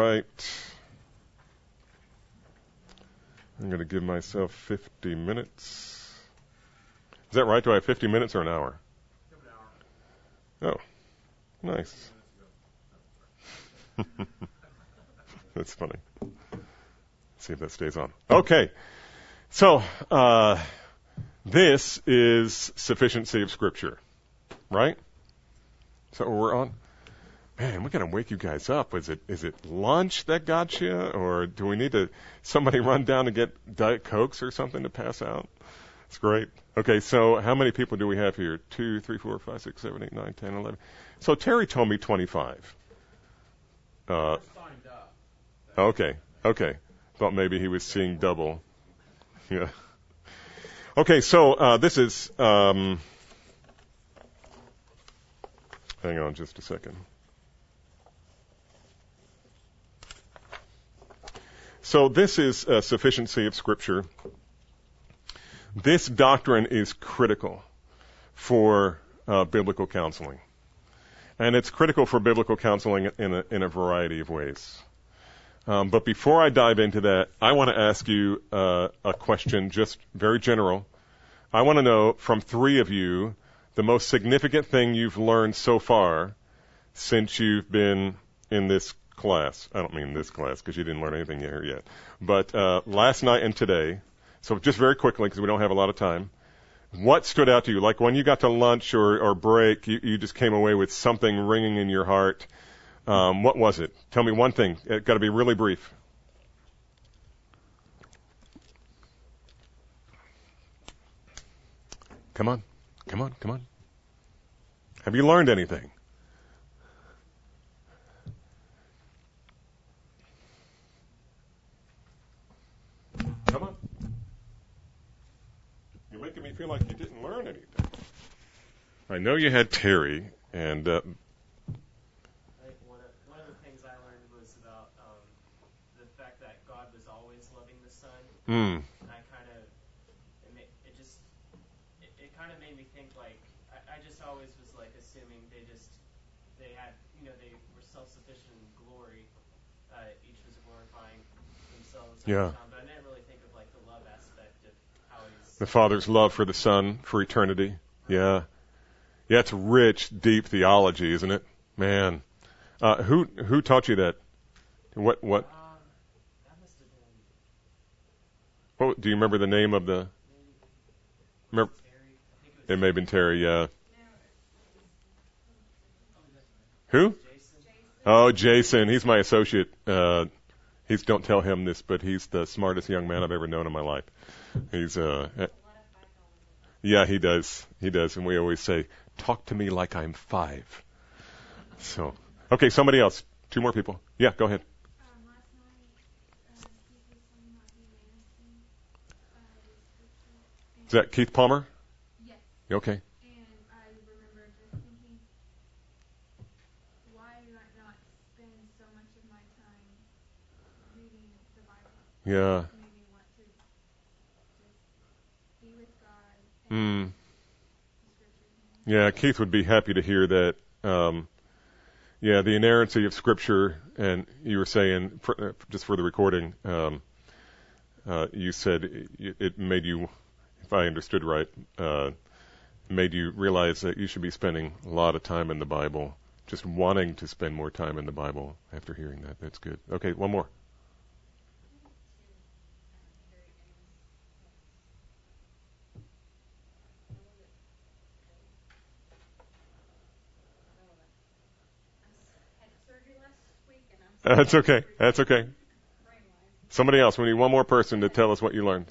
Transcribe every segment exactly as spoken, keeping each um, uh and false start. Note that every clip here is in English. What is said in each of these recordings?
Right. I'm going to give myself fifty minutes. Is that right? Do I have fifty minutes or an hour? An hour. Oh, nice. That's funny. Let's see if that stays on. Okay. So, uh, this is sufficiency of Scripture, right? Is that what we're on? Man, we're going to wake you guys up. Is it is it lunch that got you? Or do we need to somebody run down and get Diet Cokes or something to pass out? It's great. Okay, so how many people do we have here? two, three, four, five, six, seven, eight, nine, ten, eleven. So Terry told me twenty-five. Uh, okay, okay. Thought maybe he was seeing double. Yeah. Okay, so uh, this is... Um, hang on just a second. So this is a sufficiency of Scripture. This doctrine is critical for uh, biblical counseling. And it's critical for biblical counseling in a, in a variety of ways. Um, but before I dive into that, I want to ask you uh, a question, just very general. I want to know from three of you the most significant thing you've learned so far since you've been in this class. I don't mean this class because you didn't learn anything here yet. But uh, last night and today, so just very quickly because we don't have a lot of time, what stood out to you? Like when you got to lunch or, or break, you, you just came away with something ringing in your heart. Um, what was it? Tell me one thing. It's got to be really brief. Come on. Come on. Come on. Have you learned anything? Come on. You're making me feel like you didn't learn anything. I know you had Terry, and uh, I, one, of, one of the things I learned was about um, the fact that God was always loving the Son. Mm. And I kind of, it, it just, it, it kind of made me think like, I, I just always was like assuming they just, they had, you know, they were self-sufficient in glory. Uh, each was glorifying themselves. Yeah. All the time. The Father's love for the Son for eternity. Yeah. Yeah, it's rich, deep theology, isn't it? Man. Uh, who who taught you that? What what? Um, that must have been... What do you remember the name of the remember? It, it may have been Terry, yeah. No. Who? Jason. Oh, Jason. He's my associate. Uh, he's don't tell him this, but he's the smartest young man I've ever known in my life. He's uh, yeah, he does, he does, and we always say, "Talk to me like I'm five." So, okay, somebody else, two more people. Yeah, go ahead. Um, last night, uh, Keith was Is that Keith Palmer? Yes. Okay. And I remember just thinking, why do I not spend so much of my time reading the Bible? Yeah. Mm. Yeah, Keith would be happy to hear that. Um, yeah, the inerrancy of Scripture, and you were saying, for, uh, just for the recording, um, uh, you said it, it made you, if I understood right, uh, made you realize that you should be spending a lot of time in the Bible, just wanting to spend more time in the Bible after hearing that. That's good. Okay, one more. That's okay. That's okay. Somebody else. We need one more person to tell us what you learned.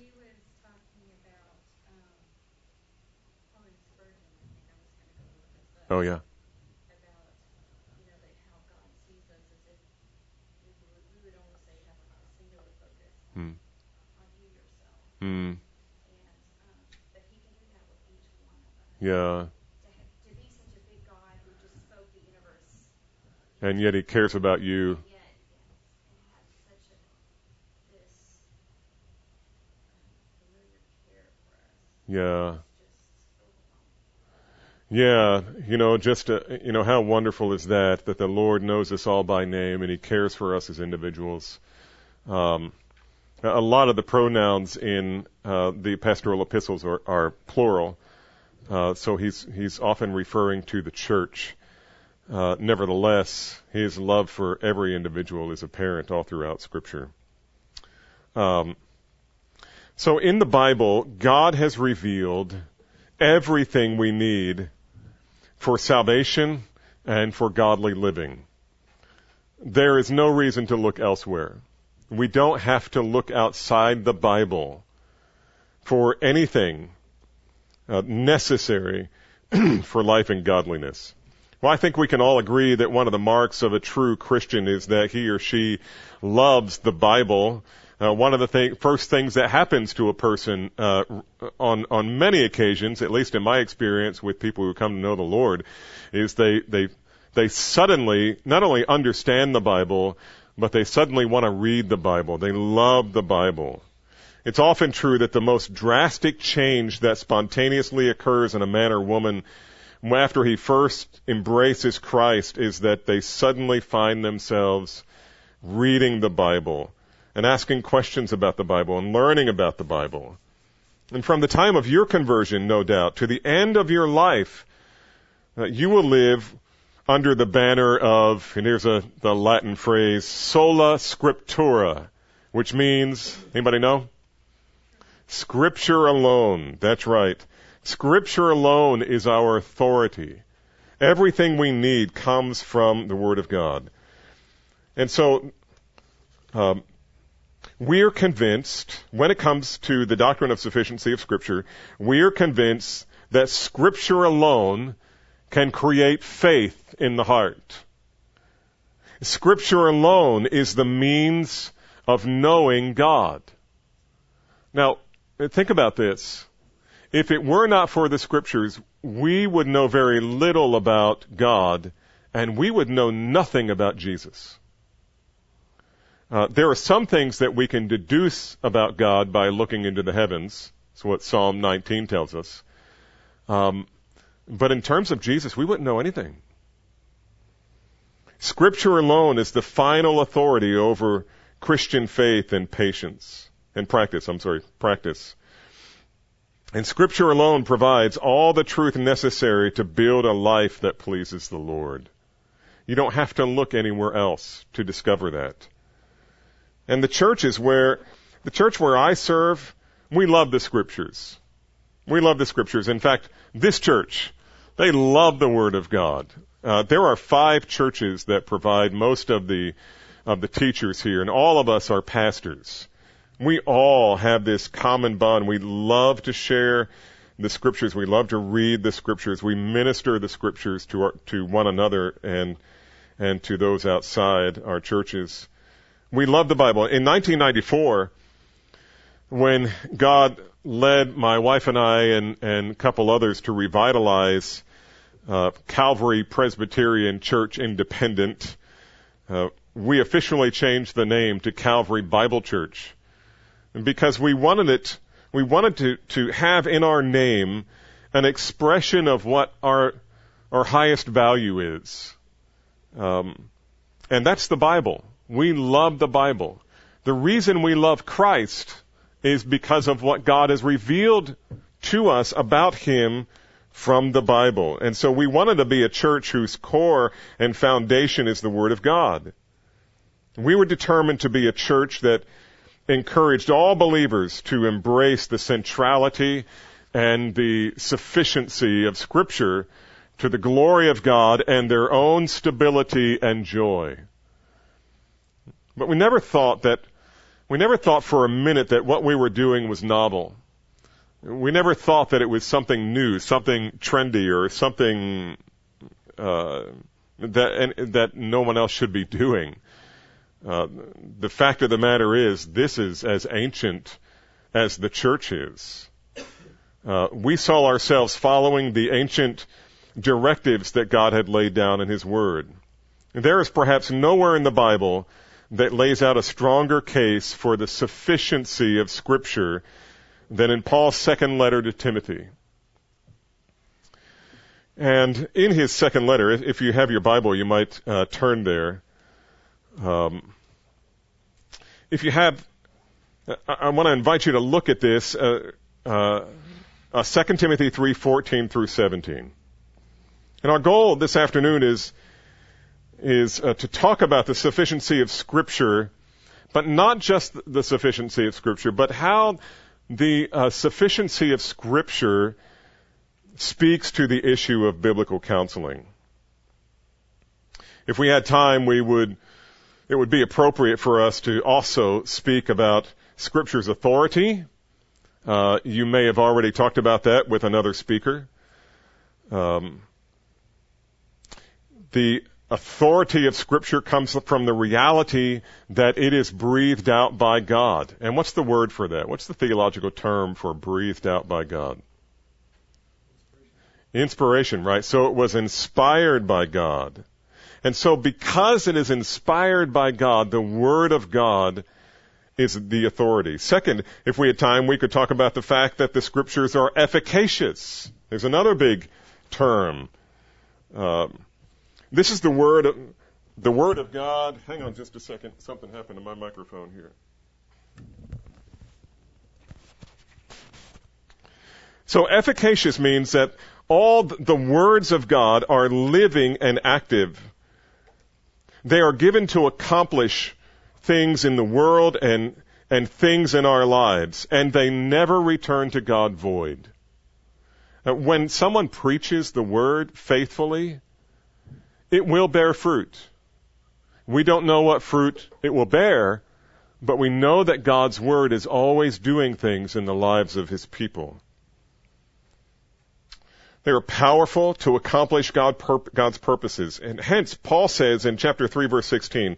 Oh, yeah. Hmm. Hmm. Yeah. And yet he cares about you. Yeah. Yeah, you know, just, uh, you know, how wonderful is that, that the Lord knows us all by name and he cares for us as individuals. Um, a lot of the pronouns in uh, the pastoral epistles are, are plural, uh, so he's he's often referring to the church. Uh, nevertheless, his love for every individual is apparent all throughout Scripture. Um, so in the Bible, God has revealed everything we need for salvation and for godly living. There is no reason to look elsewhere. We don't have to look outside the Bible for anything uh, necessary for life and godliness. Well, I think we can all agree that one of the marks of a true Christian is that he or she loves the Bible. Uh, one of the thing, first things that happens to a person uh, on on many occasions, at least in my experience with people who come to know the Lord, is they they they suddenly not only understand the Bible, but they suddenly want to read the Bible. They love the Bible. It's often true that the most drastic change that spontaneously occurs in a man or woman after he first embraces Christ is that they suddenly find themselves reading the Bible and asking questions about the Bible and learning about the Bible. And from the time of your conversion, no doubt, to the end of your life, uh, you will live under the banner of, and here's a, the Latin phrase, sola scriptura, which means, anybody know? Scripture alone. That's right. Scripture alone is our authority. Everything we need comes from the Word of God. And so, um, we are convinced, when it comes to the doctrine of sufficiency of Scripture, we are convinced that Scripture alone can create faith in the heart. Scripture alone is the means of knowing God. Now, think about this. If it were not for the Scriptures, we would know very little about God, and we would know nothing about Jesus. Uh, there are some things that we can deduce about God by looking into the heavens. That's what Psalm nineteen tells us. Um, but in terms of Jesus, we wouldn't know anything. Scripture alone is the final authority over Christian faith and patience and practice. I'm sorry, practice. And Scripture alone provides all the truth necessary to build a life that pleases the Lord. You don't have to look anywhere else to discover that. And the church is where, the church where I serve, we love the Scriptures. We love the Scriptures. In fact, this church, they love the Word of God. Uh, there are five churches that provide most of the, of the teachers here, and all of us are pastors. We all have this common bond. We love to share the Scriptures. We love to read the Scriptures. We minister the Scriptures to our, to one another and and to those outside our churches. We love the Bible. In nineteen ninety-four, when God led my wife and I and, and a couple others to revitalize uh, Calvary Presbyterian Church Independent, uh, we officially changed the name to Calvary Bible Church. Because we wanted it, we wanted to, to have in our name an expression of what our our highest value is, um, and that's the Bible. We love the Bible. The reason we love Christ is because of what God has revealed to us about Him from the Bible, and so we wanted to be a church whose core and foundation is the Word of God. We were determined to be a church that encouraged all believers to embrace the centrality and the sufficiency of Scripture to the glory of God and their own stability and joy. But we never thought that, we never thought for a minute that what we were doing was novel. We never thought that it was something new, something trendy, or something uh, that and, that no one else should be doing. Uh, the fact of the matter is, this is as ancient as the church is. Uh, we saw ourselves following the ancient directives that God had laid down in His Word. There is perhaps nowhere in the Bible that lays out a stronger case for the sufficiency of Scripture than in Paul's second letter to Timothy. And in his second letter, if, if you have your Bible, you might uh, turn there. Um, if you have, I, I want to invite you to look at this, uh, uh, uh, Second Timothy three fourteen through seventeen. And our goal this afternoon is is uh, to talk about the sufficiency of Scripture, but not just the sufficiency of Scripture, but how the uh, sufficiency of Scripture speaks to the issue of biblical counseling. If we had time, we would, it would be appropriate for us to also speak about Scripture's authority. Uh, you may have already talked about that with another speaker. Um, the authority of Scripture comes from the reality that it is breathed out by God. And what's the word for that? What's the theological term for breathed out by God? Inspiration, right? So it was inspired by God. And so because it is inspired by God, the Word of God is the authority. Second, if we had time, we could talk about the fact that the Scriptures are efficacious. There's another big term. Uh, this is the Word of, the Word of God. Hang on just a second. Something happened to my microphone here. So efficacious means that all the words of God are living and active. They are given to accomplish things in the world and, and things in our lives, and they never return to God void. When someone preaches the Word faithfully, it will bear fruit. We don't know what fruit it will bear, but we know that God's Word is always doing things in the lives of His people. They are powerful to accomplish God pur- God's purposes. And hence, Paul says in chapter three, verse sixteen,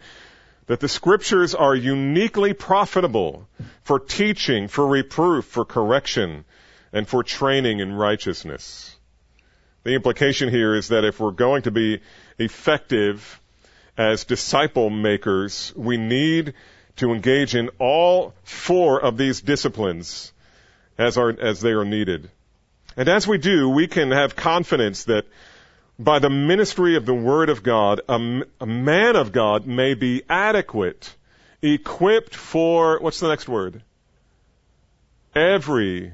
that the Scriptures are uniquely profitable for teaching, for reproof, for correction, and for training in righteousness. The implication here is that if we're going to be effective as disciple makers, we need to engage in all four of these disciplines as are, as they are needed. And as we do, we can have confidence that by the ministry of the Word of God, a, a man of God may be adequate, equipped for, what's the next word? Every,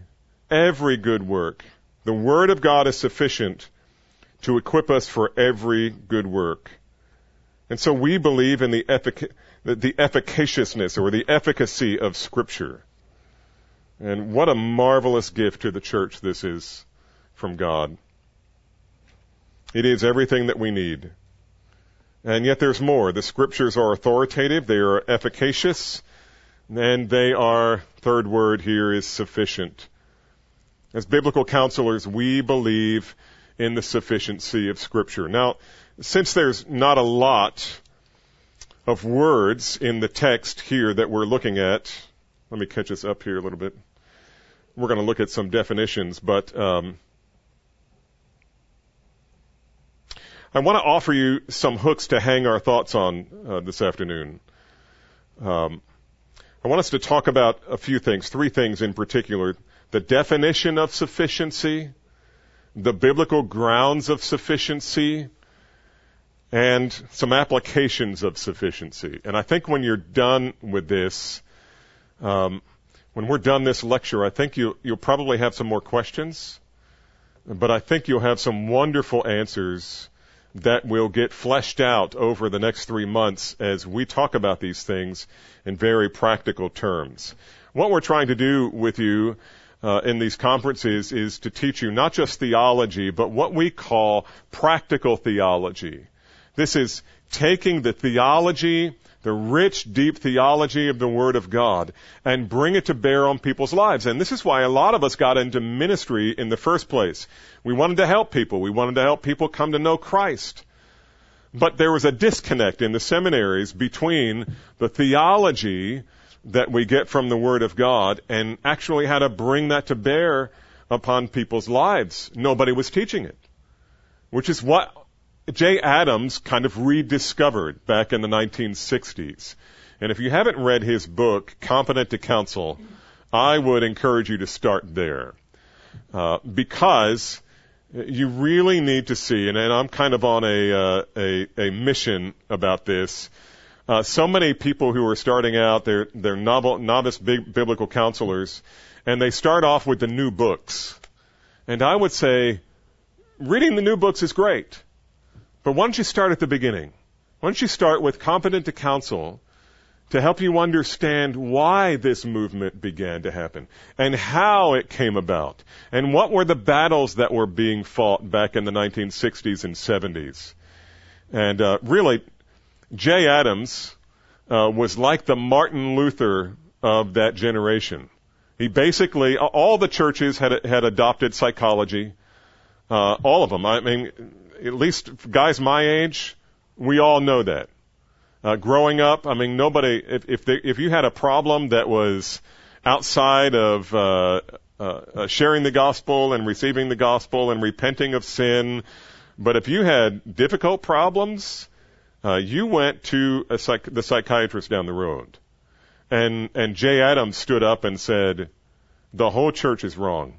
every good work. The Word of God is sufficient to equip us for every good work. And so we believe in the, effic- the efficaciousness or the efficacy of Scripture. And what a marvelous gift to the church this is from God. It is everything that we need. And yet there's more. The Scriptures are authoritative, they are efficacious, and they are, third word here is sufficient. As biblical counselors, we believe in the sufficiency of Scripture. Now, since there's not a lot of words in the text here that we're looking at, let me catch us up here a little bit. We're going to look at some definitions, but um, I want to offer you some hooks to hang our thoughts on uh, this afternoon. Um, I want us to talk about a few things, three things in particular: the definition of sufficiency, the biblical grounds of sufficiency, and some applications of sufficiency. And I think when you're done with this, Um, when we're done this lecture, I think you, you'll probably have some more questions, but I think you'll have some wonderful answers that will get fleshed out over the next three months as we talk about these things in very practical terms. What we're trying to do with you uh, in these conferences is to teach you not just theology, but what we call practical theology. This is taking the theology, the rich, deep theology of the Word of God, and bring it to bear on people's lives. And this is why a lot of us got into ministry in the first place. We wanted to help people. We wanted to help people come to know Christ. But there was a disconnect in the seminaries between the theology that we get from the Word of God and actually how to bring that to bear upon people's lives. Nobody was teaching it, which is what Jay Adams kind of rediscovered back in the nineteen sixties. And if you haven't read his book, Competent to Counsel, I would encourage you to start there. Uh, because You really need to see, and, and I'm kind of on a, uh, a, a mission about this. Uh, so many people who are starting out, they're, they're novel, novice big, biblical counselors, and they start off with the new books. And I would say, reading the new books is great, but why don't you start at the beginning? Why don't you start with Competent to Counsel to help you understand why this movement began to happen and how it came about and what were the battles that were being fought back in the nineteen sixties and seventies. And uh, really, Jay Adams uh, was like the Martin Luther of that generation. He basically, all the churches had had adopted psychology, uh, all of them. I mean, at least guys my age, we all know that. Uh, growing up, I mean, nobody, if if, they, if you had a problem that was outside of uh, uh, sharing the gospel and receiving the gospel and repenting of sin, but if you had difficult problems, uh, you went to a psych- the psychiatrist down the road. And and Jay Adams stood up and said, the whole church is wrong.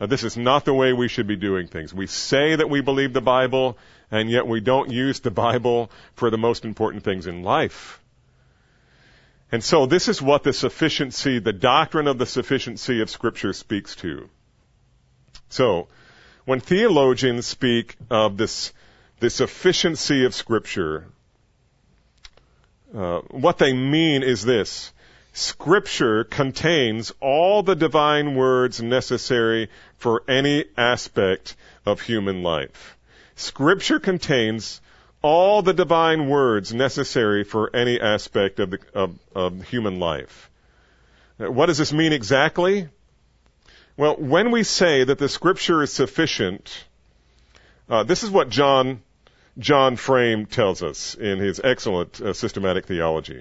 Now, this is not the way we should be doing things. We say that we believe the Bible, and yet we don't use the Bible for the most important things in life. And so this is what the sufficiency, the doctrine of the sufficiency of Scripture speaks to. So when theologians speak of this, the sufficiency of Scripture, Uh, what they mean is this. Scripture contains all the divine words necessary for any aspect of human life. Scripture contains all the divine words necessary for any aspect of, the, of, of human life. What does this mean exactly? Well, when we say that the Scripture is sufficient, uh, this is what John... John Frame tells us in his excellent uh, systematic theology.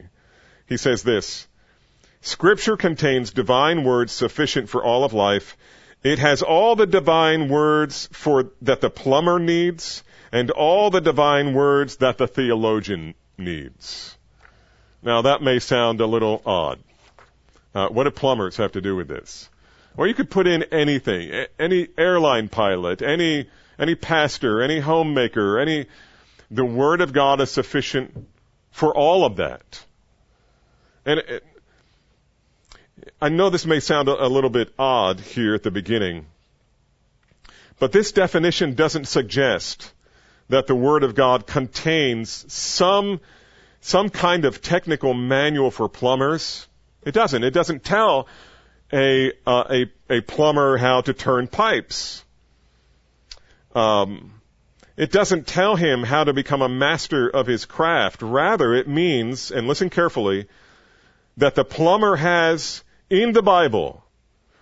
He says this, Scripture contains divine words sufficient for all of life. It has all the divine words for that the plumber needs and all the divine words that the theologian needs. Now, that may sound a little odd. Uh, what do plumbers have to do with this? Or you could put in anything, any airline pilot, any... Any pastor, any homemaker, any, the Word of God is sufficient for all of that. And it, I know this may sound a, a little bit odd here at the beginning, but this definition doesn't suggest that the Word of God contains some, some kind of technical manual for plumbers. It doesn't. It doesn't tell a, uh, a, a plumber how to turn pipes. Um, it doesn't tell him how to become a master of his craft. Rather, it means, and listen carefully, that the plumber has in the Bible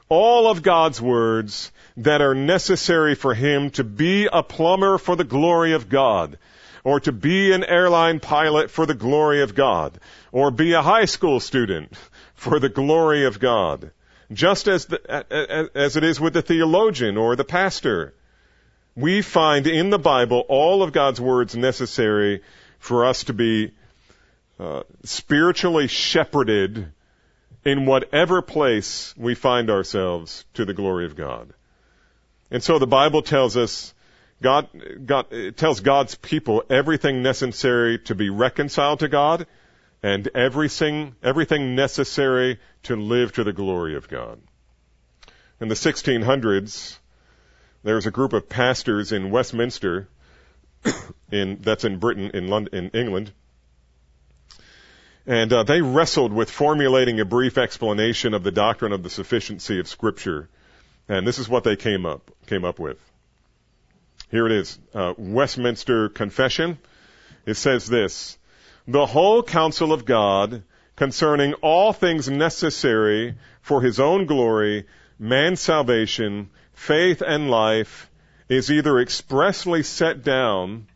all of God's words that are necessary for him to be a plumber for the glory of God, or to be an airline pilot for the glory of God, or be a high school student for the glory of God, just as the, as it is with the theologian or the pastor. We find in the Bible all of God's words necessary for us to be uh, spiritually shepherded in whatever place we find ourselves to the glory of God. And so the Bible tells us, God, God it tells God's people everything necessary to be reconciled to God and everything, everything necessary to live to the glory of God. In the sixteen hundreds, there was a group of pastors in Westminster, in that's in Britain, in London, in England, and uh, they wrestled with formulating a brief explanation of the doctrine of the sufficiency of Scripture, and this is what they came up came up with. Here it is, uh, Westminster Confession. It says this: the whole counsel of God concerning all things necessary for His own glory, man's salvation, faith and life is either expressly set down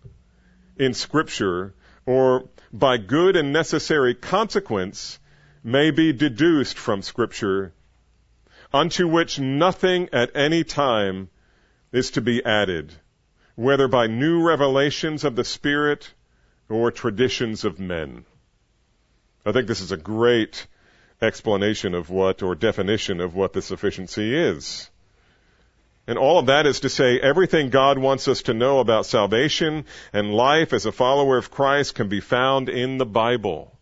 in Scripture or by good and necessary consequence may be deduced from Scripture, unto which nothing at any time is to be added, whether by new revelations of the Spirit or traditions of men. I think this is a great explanation of what, or definition of what the sufficiency is. And all of that is to say everything God wants us to know about salvation and life as a follower of Christ can be found in the Bible.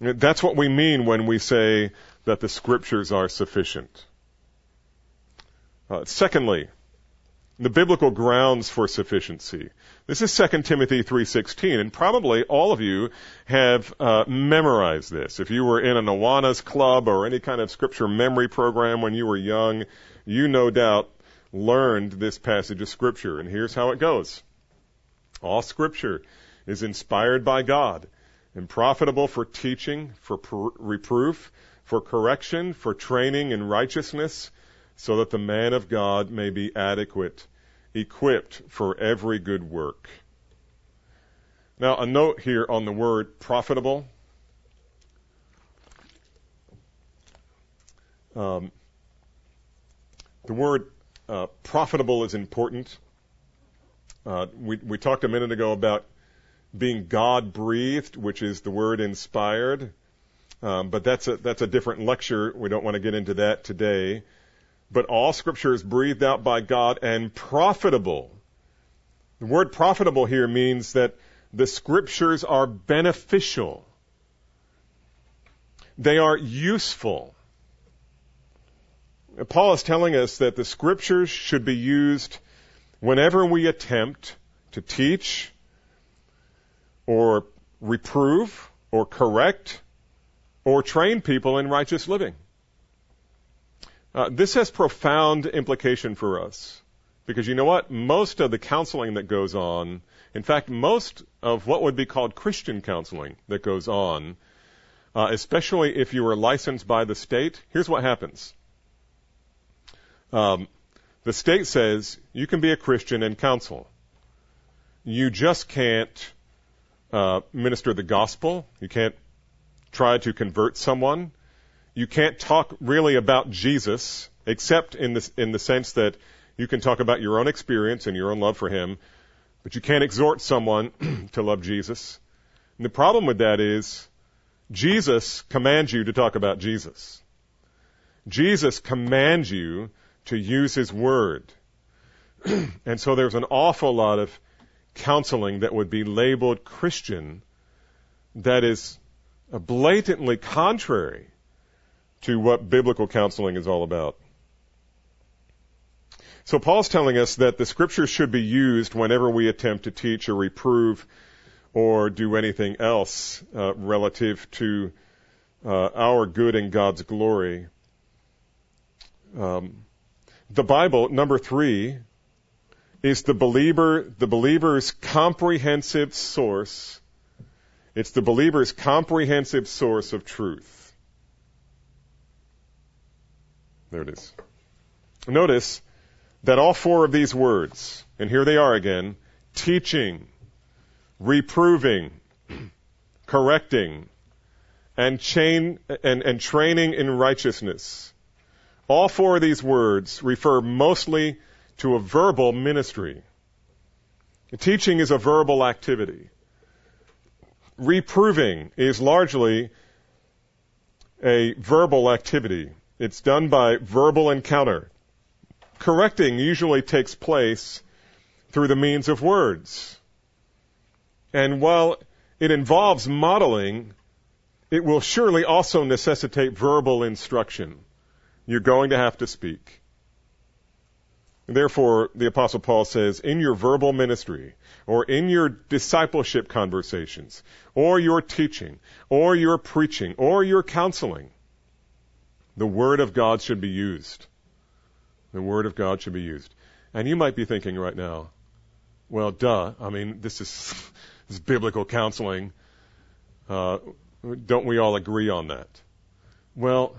That's what we mean when we say that the Scriptures are sufficient. Uh, secondly, the biblical grounds for sufficiency. This is Second Timothy three sixteen, and probably all of you have uh, memorized this. If you were in an Awanas club or any kind of Scripture memory program when you were young, you no doubt learned this passage of Scripture, and here's how it goes. All Scripture is inspired by God and profitable for teaching, for per- reproof, for correction, for training in righteousness, so that the man of God may be adequate, equipped for every good work. Now, a note here on the word profitable. Um, the word uh, profitable is important. Uh, we, we talked a minute ago about being God-breathed, which is the word inspired, um, but that's a, that's a different lecture. We don't want to get into that today. But all Scripture is breathed out by God and profitable. The word profitable here means that the Scriptures are beneficial. They are useful. Paul is telling us that the Scriptures should be used whenever we attempt to teach or reprove or correct or train people in righteous living. Uh, this has profound implication for us, because you know what? Most of the counseling that goes on, in fact, most of what would be called Christian counseling that goes on, uh, especially if you are licensed by the state, here's what happens. Um, the state says you can be a Christian and counsel. You just can't uh, minister the gospel. You can't try to convert someone. You can't talk really about Jesus, except in the, in the sense that you can talk about your own experience and your own love for him, but you can't exhort someone to love Jesus. And the problem with that is Jesus commands you to talk about Jesus. Jesus commands you to use his word. And so there's an awful lot of counseling that would be labeled Christian that is blatantly contrary to what biblical counseling is all about. So Paul's telling us that the Scriptures should be used whenever we attempt to teach or reprove or do anything else uh, relative to uh, our good and God's glory. Um, the Bible, number three, is the believer, the believer's comprehensive source. It's the believer's comprehensive source of truth. There it is. Notice that all four of these words, and here they are again, teaching, reproving, correcting, and, chain, and, and training in righteousness. All four of these words refer mostly to a verbal ministry. Teaching is a verbal activity. Reproving is largely a verbal activity. It's done by verbal encounter. Correcting usually takes place through the means of words. And while it involves modeling, it will surely also necessitate verbal instruction. You're going to have to speak. Therefore, the Apostle Paul says, in your verbal ministry, or in your discipleship conversations, or your teaching, or your preaching, or your counseling, the Word of God should be used. The Word of God should be used. And you might be thinking right now, well, duh, I mean, this is, this is biblical counseling. Uh, don't we all agree on that? Well,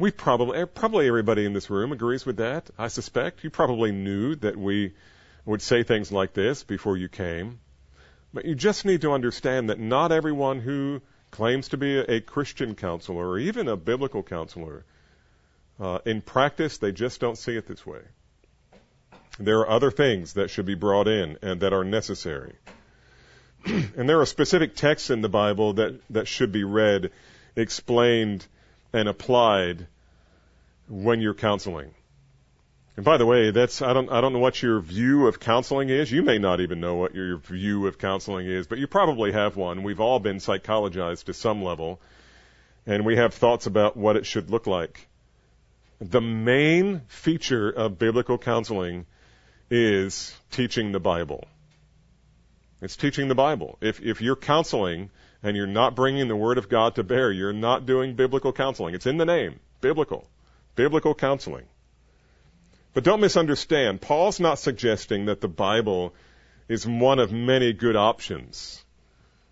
we probably, probably everybody in this room agrees with that, I suspect. You probably knew that we would say things like this before you came. But you just need to understand that not everyone who claims to be a Christian counselor or even a biblical counselor, Uh, in practice, they just don't see it this way. There are other things that should be brought in and that are necessary. And there are specific texts in the Bible that, that should be read, explained, and applied when you're counseling. And by the way, that's I don't I don't know what your view of counseling is. You may not even know what your view of counseling is, but you probably have one. We've all been psychologized to some level, and we have thoughts about what it should look like. The main feature of biblical counseling is teaching the Bible. It's teaching the Bible. If if you're counseling and you're not bringing the Word of God to bear, you're not doing biblical counseling. It's in the name, biblical, biblical counseling. But don't misunderstand. Paul's not suggesting that the Bible is one of many good options.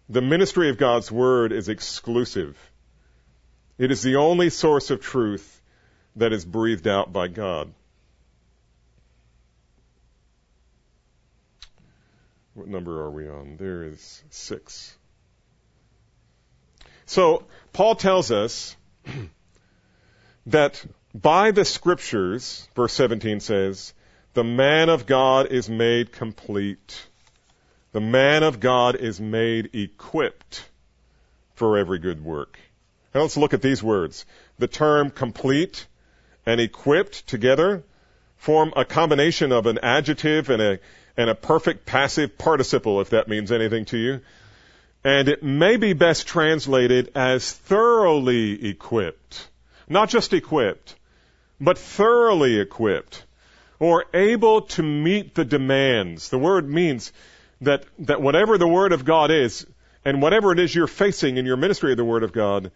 The ministry of God's Word is exclusive. It is the only source of truth that is breathed out by God. What number are we on? There is six. So Paul tells us that by the Scriptures, verse seventeen says, the man of God is made complete. The man of God is made equipped for every good work. Now let's look at these words. The term complete and equipped together form a combination of an adjective and a, and a perfect passive participle, if that means anything to you. And it may be best translated as thoroughly equipped. Not just equipped, but thoroughly equipped, or able to meet the demands. The word means that, that whatever the Word of God is, and whatever it is you're facing in your ministry of the Word of God,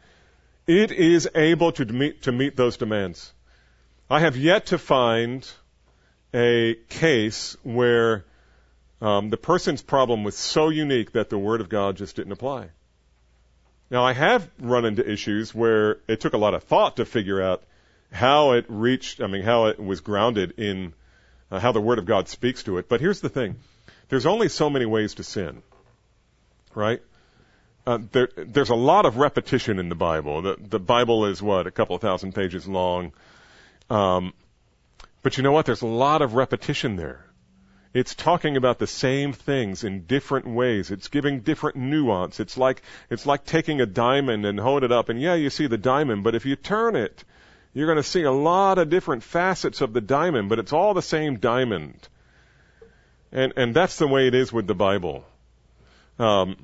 it is able to meet, to meet those demands. I have yet to find a case where um, the person's problem was so unique that the Word of God just didn't apply. Now, I have run into issues where it took a lot of thought to figure out how it reached, I mean, how it was grounded in uh, how the Word of God speaks to it. But here's the thing. There's only so many ways to sin, right? Uh, there, there's a lot of repetition in the Bible. The, the Bible is, what, a couple of thousand pages long. Um, but you know what? There's a lot of repetition there. It's talking about the same things in different ways. It's giving different nuance. It's like it's like taking a diamond and holding it up. And, yeah, you see the diamond, but if you turn it, you're going to see a lot of different facets of the diamond, but it's all the same diamond. And and that's the way it is with the Bible. Um,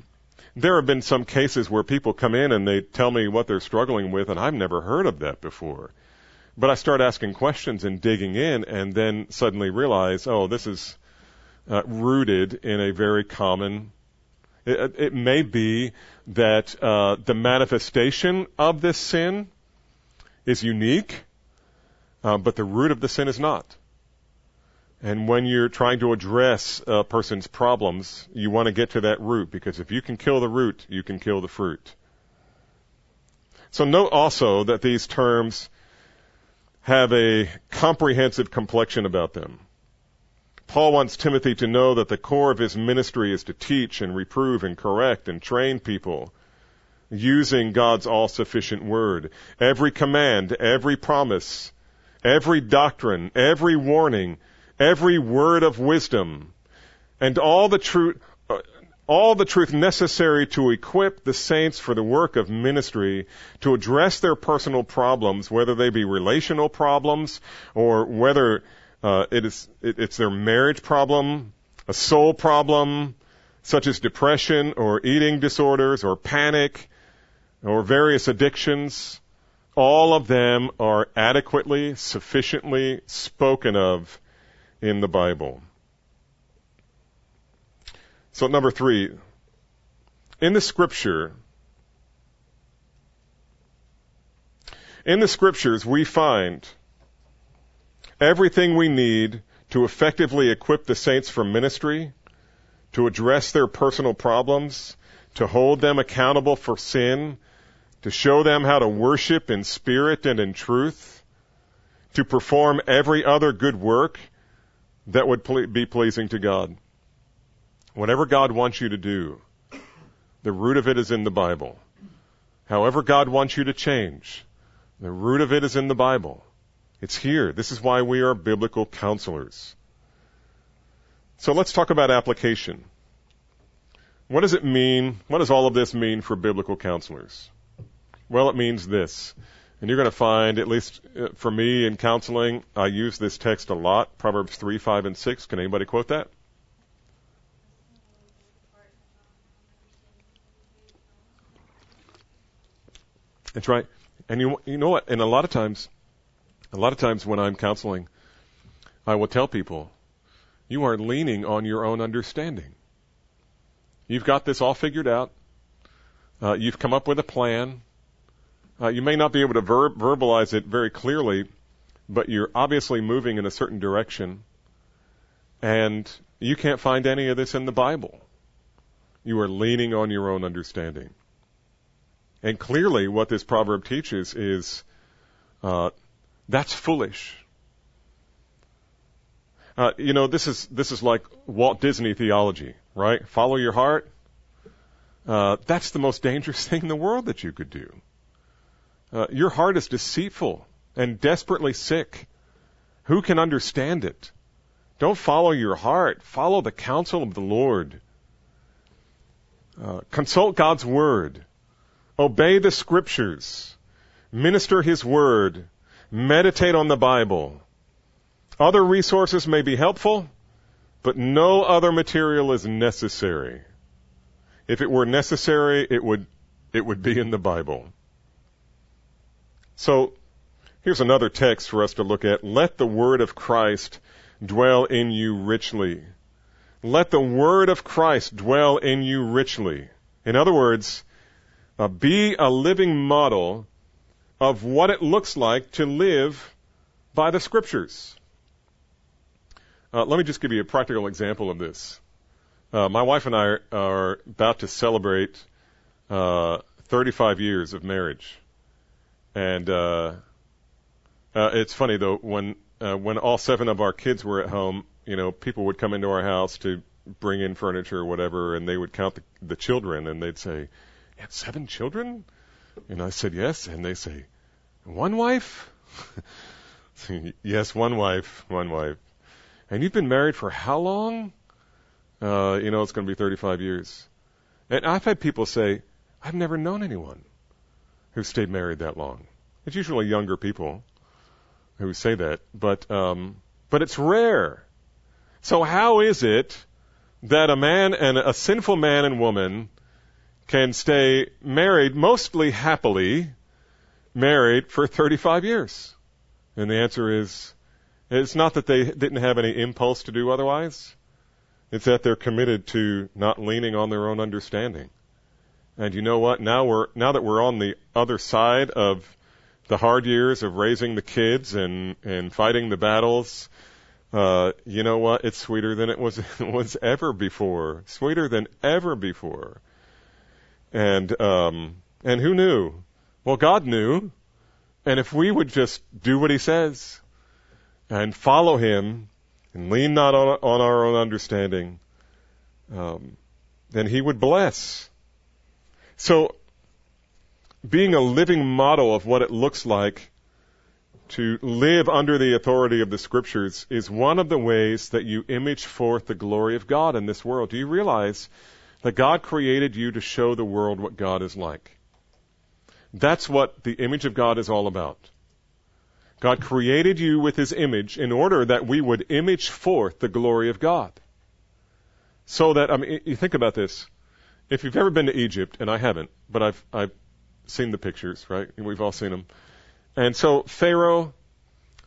there have been some cases where people come in and they tell me what they're struggling with, and I've never heard of that before. But I start asking questions and digging in, and then suddenly realize, oh, this is... Uh, rooted in a very common, it, it may be that uh, the manifestation of this sin is unique, uh, but the root of the sin is not. And when you're trying to address a person's problems, you want to get to that root, because if you can kill the root, you can kill the fruit. So note also that these terms have a comprehensive complexion about them. Paul wants Timothy to know that the core of his ministry is to teach and reprove and correct and train people using God's all-sufficient word. Every command, every promise, every doctrine, every warning, every word of wisdom, and all the truth, uh, all the truth necessary to equip the saints for the work of ministry, to address their personal problems, whether they be relational problems or whether Uh, it is, it, it's their marriage problem, a soul problem, such as depression or eating disorders or panic or various addictions. All of them are adequately, sufficiently spoken of in the Bible. So number three, in the Scripture, in the Scriptures we find everything we need to effectively equip the saints for ministry, to address their personal problems, to hold them accountable for sin, to show them how to worship in spirit and in truth, to perform every other good work that would ple- be pleasing to God. Whatever God wants you to do, the root of it is in the Bible. However God wants you to change, the root of it is in the Bible. It's here. This is why we are biblical counselors. So let's talk about application. What does it mean? What does all of this mean for biblical counselors? Well, it means this. And you're going to find, at least for me in counseling, I use this text a lot, Proverbs three, five, and six. Can anybody quote that? That's right. And you you know what? And a lot of times, a lot of times when I'm counseling, I will tell people, you are leaning on your own understanding. You've got this all figured out. Uh, you've come up with a plan. Uh, you may not be able to ver- verbalize it very clearly, but you're obviously moving in a certain direction, and you can't find any of this in the Bible. You are leaning on your own understanding. And clearly what this proverb teaches is uh, that's foolish. Uh, you know, this is this is like Walt Disney theology, right? Follow your heart. Uh, that's the most dangerous thing in the world that you could do. Uh, your heart is deceitful and desperately sick. Who can understand it? Don't follow your heart. Follow the counsel of the Lord. Uh, consult God's word. Obey the scriptures, minister his word, meditate on the Bible. Other resources may be helpful, but no other material is necessary. If it were necessary, it would, it would be in the Bible. So here's another text for us to look at. Let the word of Christ dwell in you richly. Let the word of Christ dwell in you richly. In other words, Uh, be a living model of what it looks like to live by the Scriptures. Uh, let me just give you a practical example of this. Uh, my wife and I are, are about to celebrate uh, thirty-five years of marriage, and uh, uh, it's funny though when uh, when all seven of our kids were at home, you know, people would come into our house to bring in furniture or whatever, and they would count the, the children, and they'd say, "You had seven children?" And I said, "Yes." And they say, "One wife?" "Yes, one wife, one wife." "And you've been married for how long?" Uh, you know, "It's going to be thirty-five years. And I've had people say, "I've never known anyone who stayed married that long." It's usually younger people who say that, but um, but it's rare. So how is it that a man and a sinful man and woman can stay married, mostly happily, married for thirty-five years? And the answer is, it's not that they didn't have any impulse to do otherwise. It's that they're committed to not leaning on their own understanding. And you know what? Now we're now that we're on the other side of the hard years of raising the kids and, and fighting the battles, uh, you know what? It's sweeter than it was, was ever before. Sweeter than ever before. And um, and who knew? Well, God knew. And if we would just do what he says and follow him and lean not on, on our own understanding, um, then he would bless. So being a living model of what it looks like to live under the authority of the Scriptures is one of the ways that you image forth the glory of God in this world. Do you realize that God created you to show the world what God is like? That's what the image of God is all about. God created you with his image in order that we would image forth the glory of God. So that, I mean, you think about this. If you've ever been to Egypt, and I haven't, but I've, I've seen the pictures, right? We've all seen them. And so Pharaoh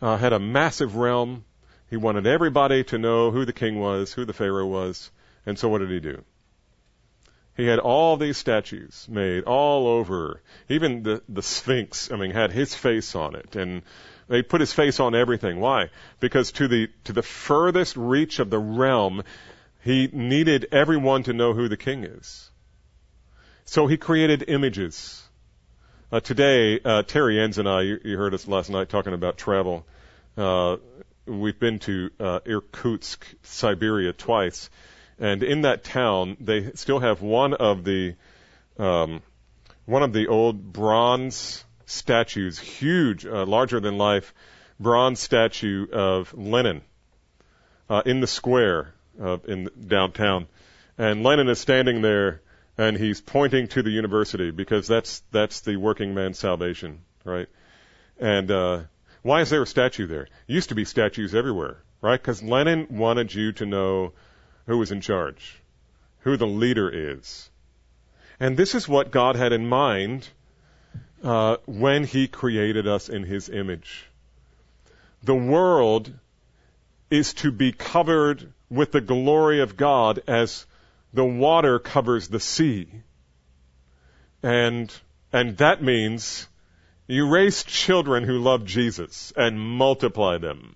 uh, had a massive realm. He wanted everybody to know who the king was, who the Pharaoh was. And so what did he do? He had all these statues made all over. Even the, the Sphinx, I mean, had his face on it. And they put his face on everything. Why? Because to the, to the furthest reach of the realm, he needed everyone to know who the king is. So he created images. Uh, today, uh, Terry Enns and I, you, you heard us last night talking about travel. Uh, we've been to uh, Irkutsk, Siberia, twice. And in that town, they still have one of the um, one of the old bronze statues, huge, uh, larger than life, bronze statue of Lenin uh, in the square uh, in downtown. And Lenin is standing there, and he's pointing to the university because that's that's the working man's salvation, right? And uh, why is there a statue there? Used to be statues everywhere, right? Because Lenin wanted you to know who was in charge, who the leader is. And this is what God had in mind uh, when he created us in his image. The world is to be covered with the glory of God as the water covers the sea. And and that means you raise children who love Jesus and multiply them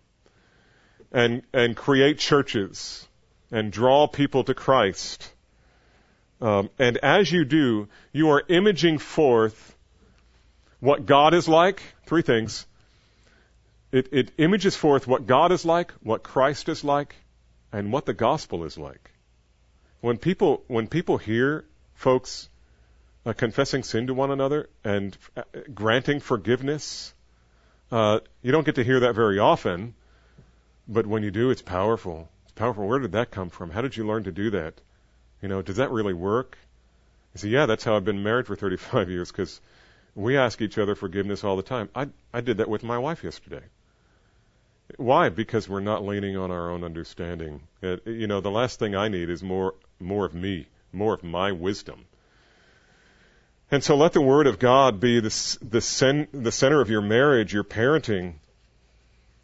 and and create churches and draw people to Christ. Um, and as you do, you are imaging forth what God is like. Three things. It, it images forth what God is like, what Christ is like, and what the gospel is like. When people when people hear folks uh, confessing sin to one another and f- granting forgiveness, uh, you don't get to hear that very often, but when you do, it's powerful. It's powerful. Where did that come from? How did you learn to do that? You know, does that really work? You say, yeah, that's how I've been married for thirty-five years, because we ask each other forgiveness all the time. I I did that with my wife yesterday. Why? Because we're not leaning on our own understanding. It, you know, the last thing I need is more more of me, more of my wisdom. And so let the Word of God be the the, sen, the center of your marriage, your parenting,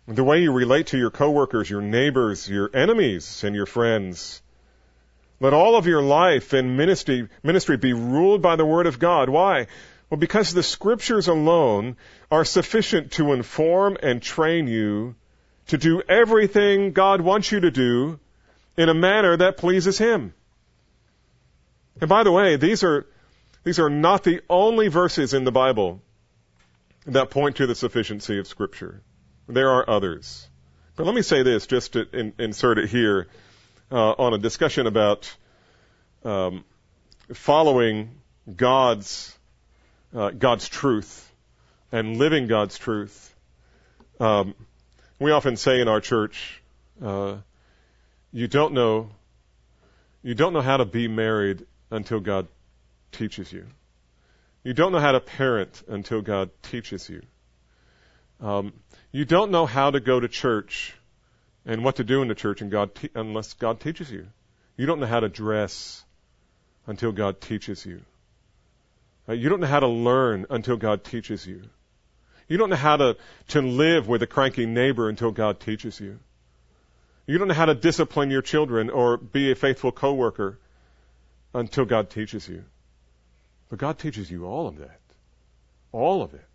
the way you relate to your coworkers, your neighbors, your enemies, and your friends. Let all of your life and ministry ministry be ruled by the Word of God. Why? Well, because the Scriptures alone are sufficient to inform and train you to do everything God wants you to do in a manner that pleases Him. And by the way, these are these are not the only verses in the Bible that point to the sufficiency of Scripture. There are others. But let me say this, just to in, insert it here uh, on a discussion about um, following God's uh, God's truth and living God's truth. Um, We often say in our church, uh, you don't know, you don't know how to be married until God teaches you. You don't know how to parent until God teaches you. Um, you don't know how to go to church and what to do in the church and God te- unless God teaches you. You don't know how to dress until God teaches you. Uh, you don't know how to learn until God teaches you. You don't know how to, to live with a cranky neighbor until God teaches you. You don't know how to discipline your children or be a faithful coworker until God teaches you. But God teaches you all of that. All of it.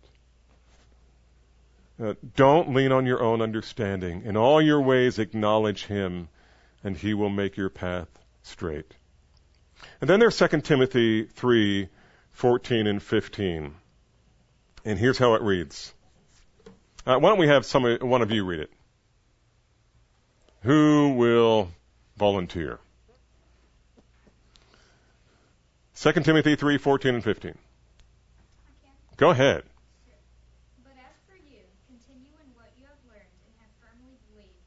Uh, don't lean on your own understanding. In all your ways acknowledge Him, and He will make your path straight. And then there's Second Timothy three fourteen and fifteen. And here's how it reads. Uh, why don't we have some, one of you read it? Who will volunteer? Second Timothy three fourteen and fifteen. Go ahead. But as for you, continue in what you have learned and have firmly believed,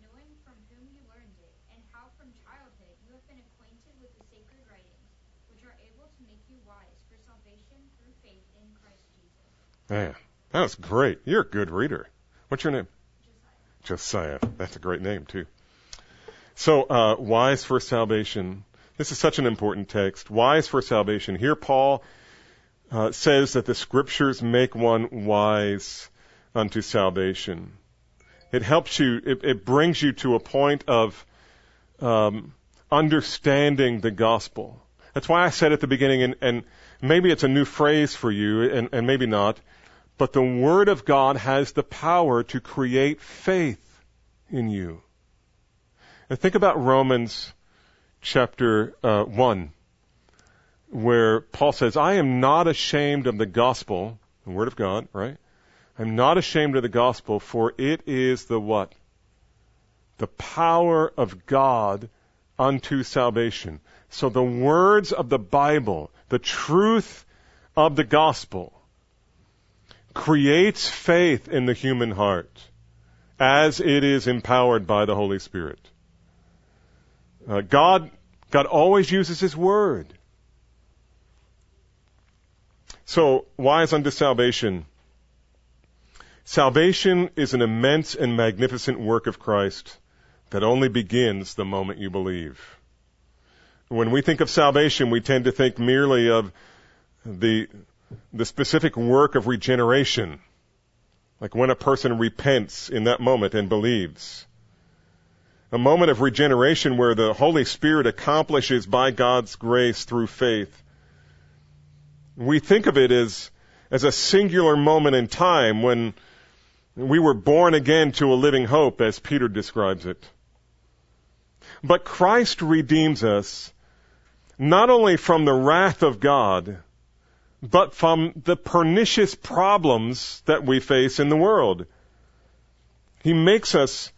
knowing from whom you learned it, and how from childhood you have been acquainted with the sacred writings, which are able to make you wise for salvation through faith in Christ Jesus. Man, that was great. You're a good reader. What's your name? Josiah. Josiah. That's a great name, too. So, uh, wise for salvation. This is such an important text. Wise for salvation. Here Paul uh, says that the Scriptures make one wise unto salvation. It helps you, it, it brings you to a point of um, understanding the gospel. That's why I said at the beginning, and, and maybe it's a new phrase for you, and, and maybe not, but the Word of God has the power to create faith in you. And think about Romans chapter uh, one, where Paul says, I am not ashamed of the gospel, the Word of God, right? I'm not ashamed of the gospel, for it is the what? The power of God unto salvation. So the words of the Bible, the truth of the gospel, creates faith in the human heart as it is empowered by the Holy Spirit. Uh, God, God always uses His Word. So, wise unto salvation. Salvation is an immense and magnificent work of Christ that only begins the moment you believe. When we think of salvation, we tend to think merely of the the specific work of regeneration, like when a person repents in that moment and believes. A moment of regeneration where the Holy Spirit accomplishes by God's grace through faith. We think of it as, as a singular moment in time when we were born again to a living hope, as Peter describes it. But Christ redeems us not only from the wrath of God, but from the pernicious problems that we face in the world. He makes us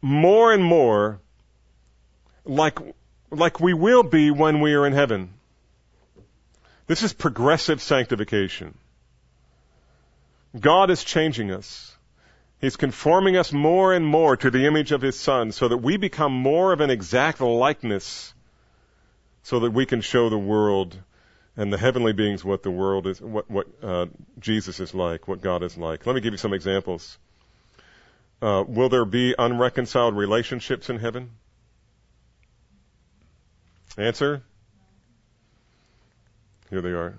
more and more like, like we will be when we are in heaven. This is progressive sanctification. God is changing us. He's conforming us more and more to the image of His Son so that we become more of an exact likeness so that we can show the world and the heavenly beings what the world is, what, what uh, Jesus is like, what God is like. Let me give you some examples. Uh, will there be unreconciled relationships in heaven? Answer? Here they are.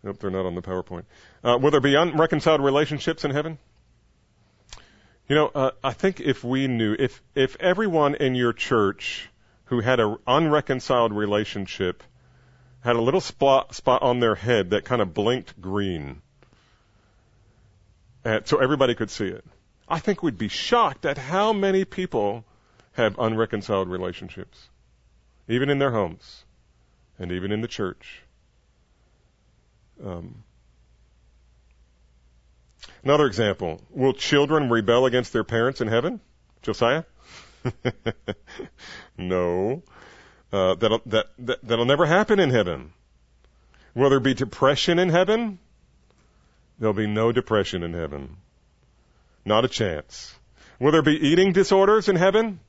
Nope, they're not on the PowerPoint. Uh, will there be unreconciled relationships in heaven? You know, uh, I think if we knew, if if everyone in your church who had an unreconciled relationship had a little spot, spot on their head that kind of blinked green, uh, so everybody could see it, I think we'd be shocked at how many people have unreconciled relationships, even in their homes and even in the church. Um, another example, will children rebel against their parents in heaven? Josiah? No. Uh, that'll, that, that, that'll never happen in heaven. Will there be depression in heaven? There'll be no depression in heaven. Not a chance. Will there be eating disorders in heaven?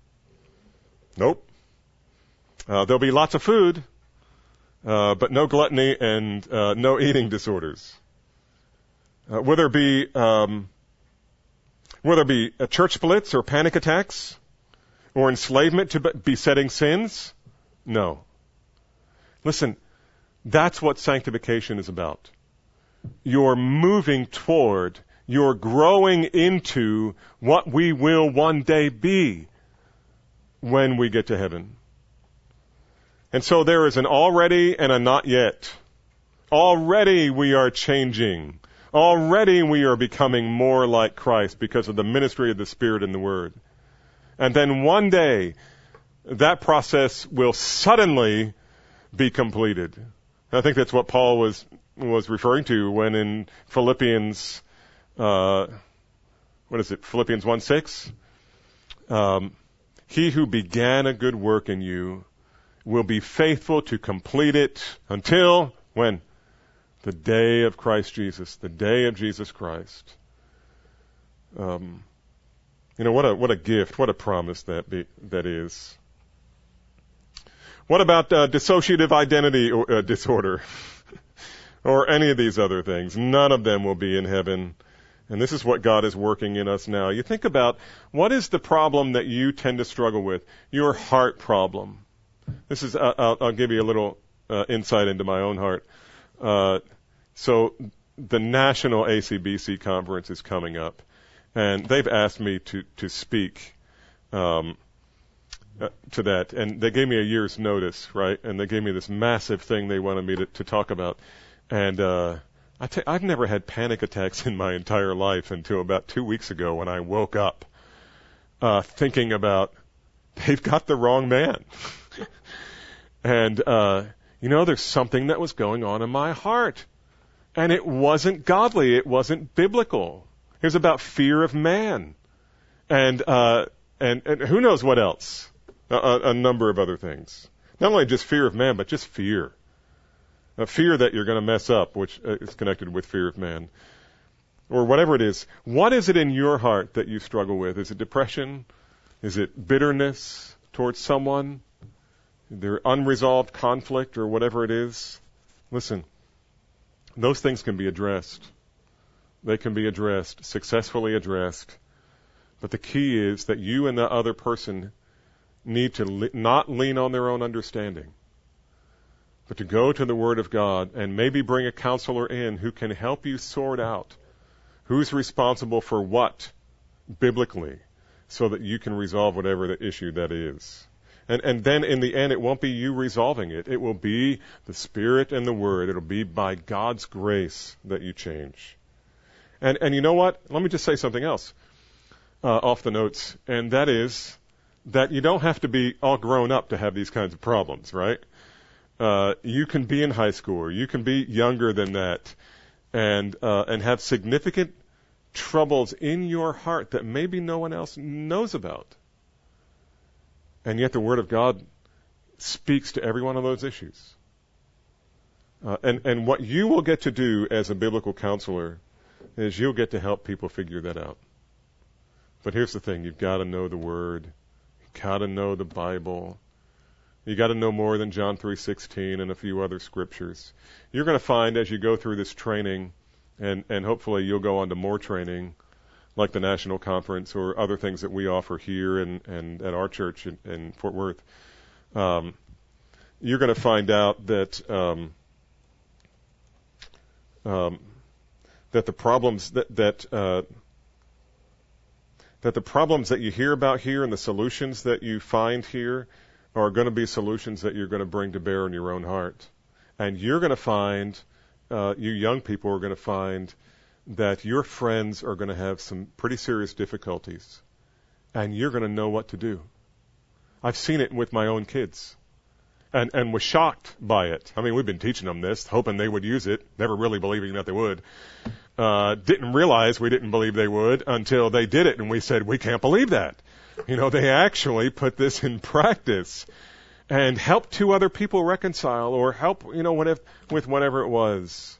Nope. Uh, there'll be lots of food. Uh, but no gluttony and uh, no eating disorders. Uh, will there be um, will there be a church splits or panic attacks or enslavement to besetting sins? No. Listen, that's what sanctification is about. You're moving toward, you're growing into what we will one day be when we get to heaven. And so there is an already and a not yet. Already we are changing. Already we are becoming more like Christ because of the ministry of the Spirit and the Word. And then one day, that process will suddenly be completed. I think that's what Paul was was referring to when in Philippians, uh, what is it, Philippians one six? Um, he who began a good work in you will be faithful to complete it until, when? The day of Christ Jesus, the day of Jesus Christ. Um, you know, what a what a gift, what a promise that be, that is. What about uh, dissociative identity or, uh, disorder or any of these other things? None of them will be in heaven. And this is what God is working in us now. You think about, what is the problem that you tend to struggle with? Your heart problem. This is, I'll, I'll give you a little uh, insight into my own heart. Uh, so the National A C B C conference is coming up, and they've asked me to, to speak um, uh, to that. And they gave me a year's notice, right? And they gave me this massive thing they wanted me to, to talk about. And uh, I t- I've never had panic attacks in my entire life until about two weeks ago when I woke up uh, thinking about, they've got the wrong man. And, uh, you know, there's something that was going on in my heart. And it wasn't godly. It wasn't biblical. It was about fear of man. And, uh, and, and who knows what else? A, a, a number of other things. Not only just fear of man, but just fear. A fear that you're going to mess up, which is connected with fear of man. Or whatever it is. What is it in your heart that you struggle with? Is it depression? Is it bitterness towards someone? Their unresolved conflict or whatever it is. Listen, those things can be addressed. They can be addressed, successfully addressed. But the key is that you and the other person need to le- not lean on their own understanding, but to go to the Word of God and maybe bring a counselor in who can help you sort out who's responsible for what biblically, so that you can resolve whatever the issue that is. And, and then in the end, it won't be you resolving it. It will be the Spirit and the Word. It'll be by God's grace that you change. And, and you know what? Let me just say something else uh, off the notes, and that is that you don't have to be all grown up to have these kinds of problems, right? Uh, you can be in high school, or you can be younger than that, and uh, and have significant troubles in your heart that maybe no one else knows about. And yet the Word of God speaks to every one of those issues. Uh, and, and what you will get to do as a biblical counselor is you'll get to help people figure that out. But here's the thing. You've got to know the Word. You've got to know the Bible. You've got to know more than John three sixteen and a few other scriptures. You're going to find as you go through this training, and, and hopefully you'll go on to more training, like the National Conference or other things that we offer here and, and at our church in, in Fort Worth, um, you're going to find out that um, um, that the problems that that uh, that the problems that you hear about here and the solutions that you find here are going to be solutions that you're going to bring to bear in your own heart, and you're going to find uh, you young people are going to find that your friends are going to have some pretty serious difficulties, and you're going to know what to do. I've seen it with my own kids, and and was shocked by it. I mean, we've been teaching them this, hoping they would use it, never really believing that they would. Uh, didn't realize we didn't believe they would until they did it, and we said, we can't believe that. You know, they actually put this in practice and helped two other people reconcile or help, you know, whatever, with whatever it was.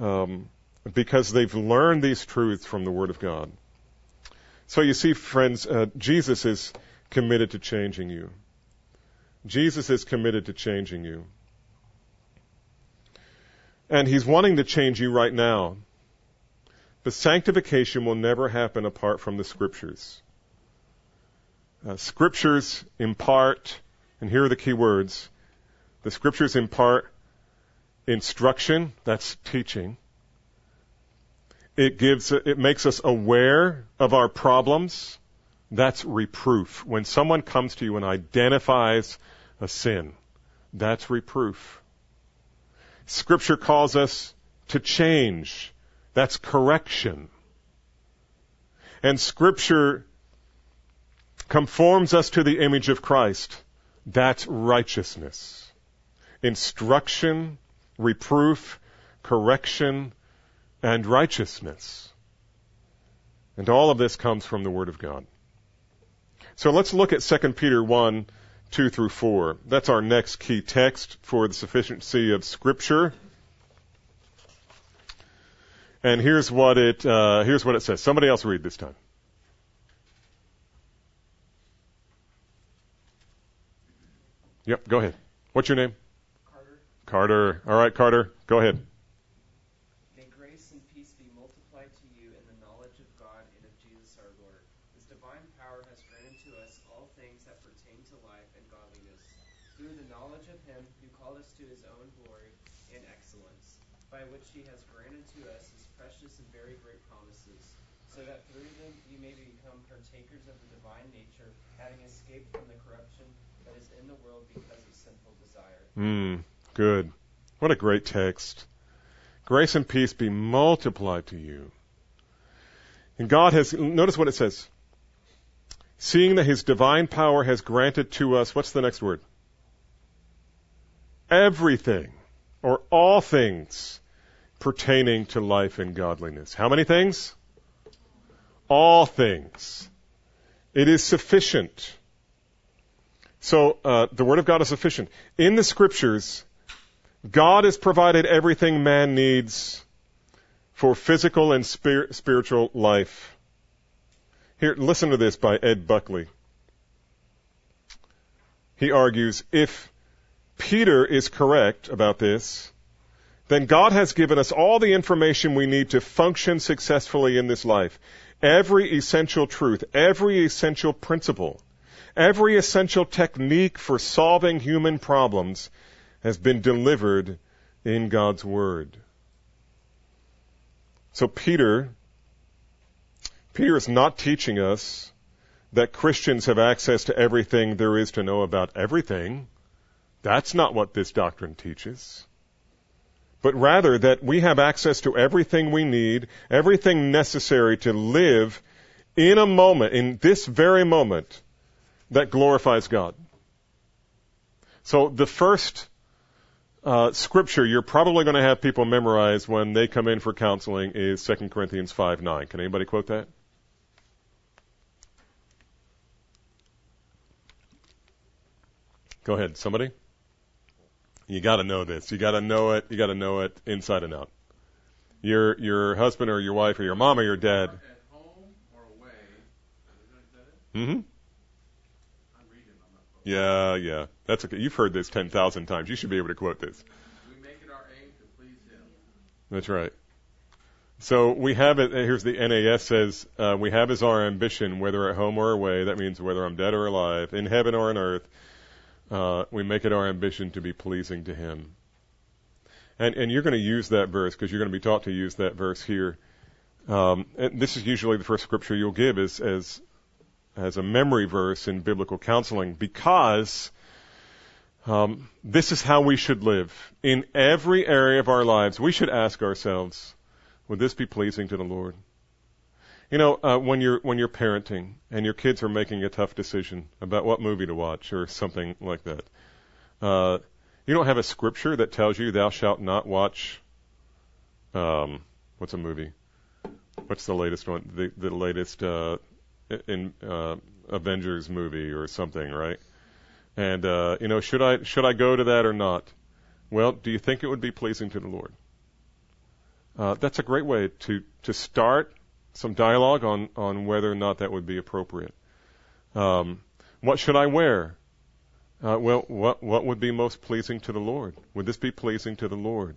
Um... Because they've learned these truths from the Word of God. So you see, friends, uh, Jesus is committed to changing you. Jesus is committed to changing you. And He's wanting to change you right now. But sanctification will never happen apart from the Scriptures. Uh, scriptures impart, and here are the key words, the Scriptures impart instruction, that's teaching. It gives, it makes us aware of our problems. That's reproof. When someone comes to you and identifies a sin, that's reproof. Scripture calls us to change. That's correction. And Scripture conforms us to the image of Christ. That's righteousness. Instruction, reproof, correction, and righteousness. And all of this comes from the Word of God. So let's look at Second Peter one, two through four. That's our next key text for the sufficiency of Scripture. And here's what it, uh, here's what it says. Somebody else read this time. Yep, go ahead. What's your name? Carter. Carter. All right, Carter, go ahead. Mm, good. What a great text. Grace and peace be multiplied to you. And God has, notice what it says. Seeing that His divine power has granted to us, what's the next word? Everything, or all things pertaining to life and godliness. How many things? All things. It is sufficient. So uh, the Word of God is sufficient. In the Scriptures, God has provided everything man needs for physical and spir- spiritual life. Here, listen to this by Ed Buckley. He argues, if Peter is correct about this, then God has given us all the information we need to function successfully in this life. Every essential truth, every essential principle, every essential technique for solving human problems has been delivered in God's Word. So Peter, Peter is not teaching us that Christians have access to everything there is to know about everything. That's not what this doctrine teaches. But rather that we have access to everything we need, everything necessary to live in a moment, in this very moment, that glorifies God. So the first uh, scripture you're probably going to have people memorize when they come in for counseling is Second Corinthians five nine. Can anybody quote that? Go ahead, somebody. You got to know this. You got to know it. You got to know it inside and out. Your your husband or your wife or your mom or your dad. At home or away. Mm-hmm. Yeah, yeah. That's okay. You've heard this ten thousand times. You should be able to quote this. We make it our aim to please Him. That's right. So we have it. Here's the N A S says, uh, we have as our ambition, whether at home or away, that means whether I'm dead or alive, in heaven or on earth, uh, we make it our ambition to be pleasing to Him. And, and you're going to use that verse because you're going to be taught to use that verse here. Um, and this is usually the first scripture you'll give as, as, as a memory verse in biblical counseling, because um, this is how we should live. In every area of our lives, we should ask ourselves, would this be pleasing to the Lord? You know, uh, when you're when you're parenting and your kids are making a tough decision about what movie to watch or something like that, uh, you don't have a scripture that tells you thou shalt not watch, um, what's a movie? What's the latest one? The, the latest... Uh, in uh, Avengers movie or something, right? And, uh, you know, should I should I go to that or not? Well, do you think it would be pleasing to the Lord? Uh, that's a great way to, to start some dialogue on, on whether or not that would be appropriate. Um, what should I wear? Uh, well, what what would be most pleasing to the Lord? Would this be pleasing to the Lord?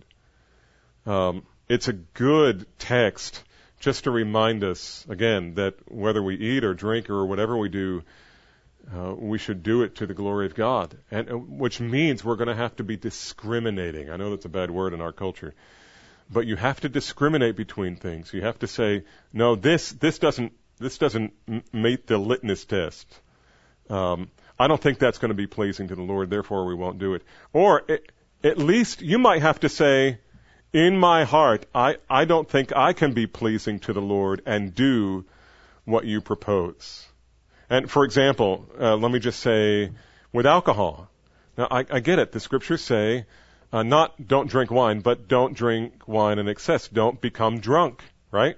Um, it's a good text just to remind us, again, that whether we eat or drink or whatever we do, uh, we should do it to the glory of God, and which means we're going to have to be discriminating. I know that's a bad word in our culture, but you have to discriminate between things. You have to say, no, this this doesn't this doesn't meet the litmus test. Um, I don't think that's going to be pleasing to the Lord, therefore we won't do it. Or it, at least you might have to say, in my heart, I, I don't think I can be pleasing to the Lord and do what you propose. And for example, uh, let me just say, with alcohol. Now, I, I get it. The scriptures say, uh, not don't drink wine, but don't drink wine in excess. Don't become drunk, right?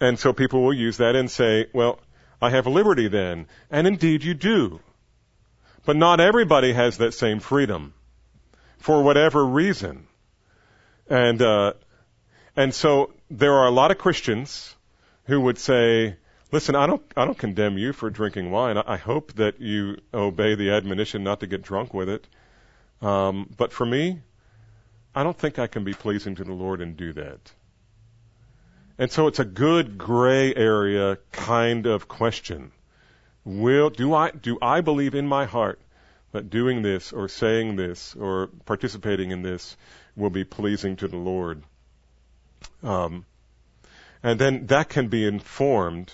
And so people will use that and say, well, I have liberty then. And indeed you do. But not everybody has that same freedom for whatever reason. And uh, and so there are a lot of Christians who would say, "Listen, I don't I don't condemn you for drinking wine. I, I hope that you obey the admonition not to get drunk with it. Um, but for me, I don't think I can be pleasing to the Lord and do that." And so it's a good gray area kind of question. Will do I do I believe in my heart that doing this or saying this or participating in this will be pleasing to the Lord? Um, and then that can be informed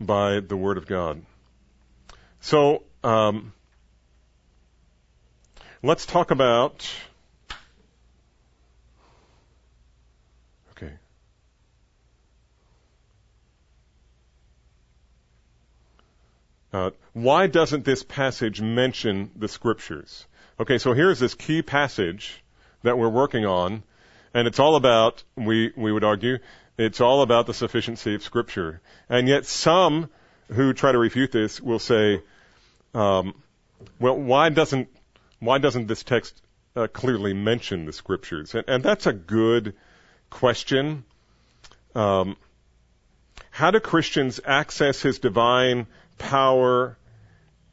by the Word of God. So um, let's talk about... Okay. Uh, why doesn't this passage mention the Scriptures? Okay, so here's this key passage that we're working on, and it's all about, we, we would argue, it's all about the sufficiency of Scripture. And yet some who try to refute this will say, um, well, why doesn't why doesn't this text uh, clearly mention the Scriptures? And, and that's a good question. Um, how do Christians access His divine power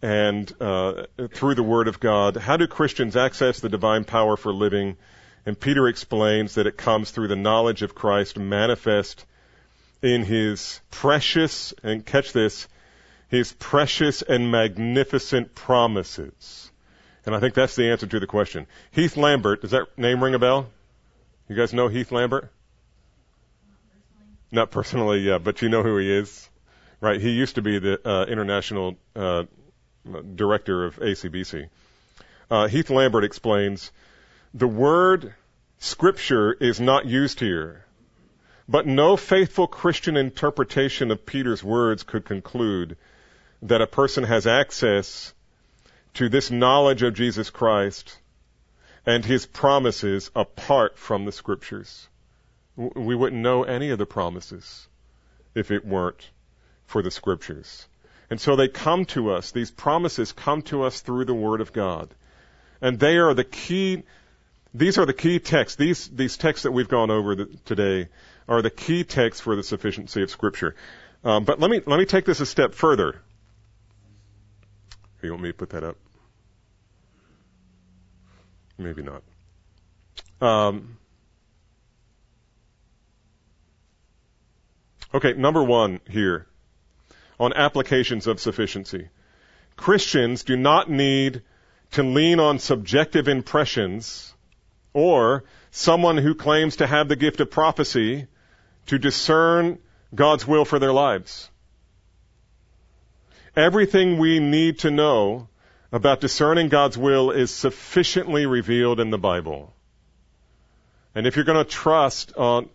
and uh, through the Word of God? How do Christians access the divine power for living And Peter explains that it comes through the knowledge of Christ manifest in his precious, and catch this, his precious and magnificent promises. And I think that's the answer to the question. Heath Lambert, does that name ring a bell? You guys know Heath Lambert? Not personally, yeah, but you know who he is, right? He used to be the uh, international uh, director of A C B C. Uh, Heath Lambert explains, the word scripture is not used here, but no faithful Christian interpretation of Peter's words could conclude that a person has access to this knowledge of Jesus Christ and his promises apart from the scriptures. We wouldn't know any of the promises if it weren't for the scriptures. And so they come to us, these promises come to us through the Word of God. And they are the key, these are the key texts, these these texts that we've gone over the, today are the key texts for the sufficiency of Scripture. Um, but let me let me take this a step further. You want me to put that up? Maybe not. Um, okay, number one here. On applications of sufficiency. Christians do not need to lean on subjective impressions or someone who claims to have the gift of prophecy to discern God's will for their lives. Everything we need to know about discerning God's will is sufficiently revealed in the Bible. And if you're going to trust on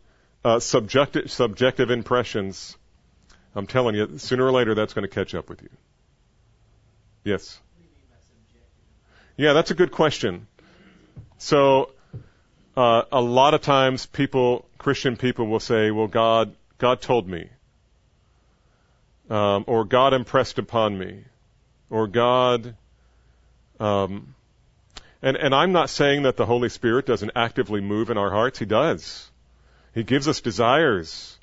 uh, subjective, subjective impressions, I'm telling you, sooner or later, that's going to catch up with you. Yes? Yeah, that's a good question. So, uh, a lot of times people, Christian people will say, well, God, God told me. Um, or God impressed upon me. Or God, um, and, and I'm not saying that the Holy Spirit doesn't actively move in our hearts. He does. He gives us desires.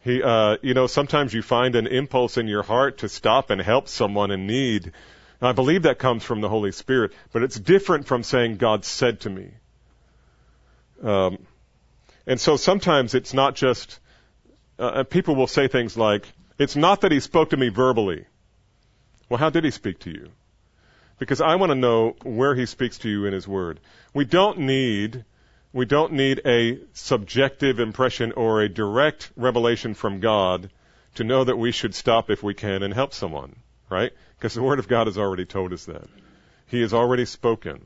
He, uh, you know, sometimes you find an impulse in your heart to stop and help someone in need. And I believe that comes from the Holy Spirit, but it's different from saying, God said to me. Um, and so sometimes it's not just, uh, people will say things like, it's not that he spoke to me verbally. Well, how did he speak to you? Because I want to know where he speaks to you in his word. We don't need We don't need a subjective impression or a direct revelation from God to know that we should stop if we can and help someone, right? Because the Word of God has already told us that. He has already spoken.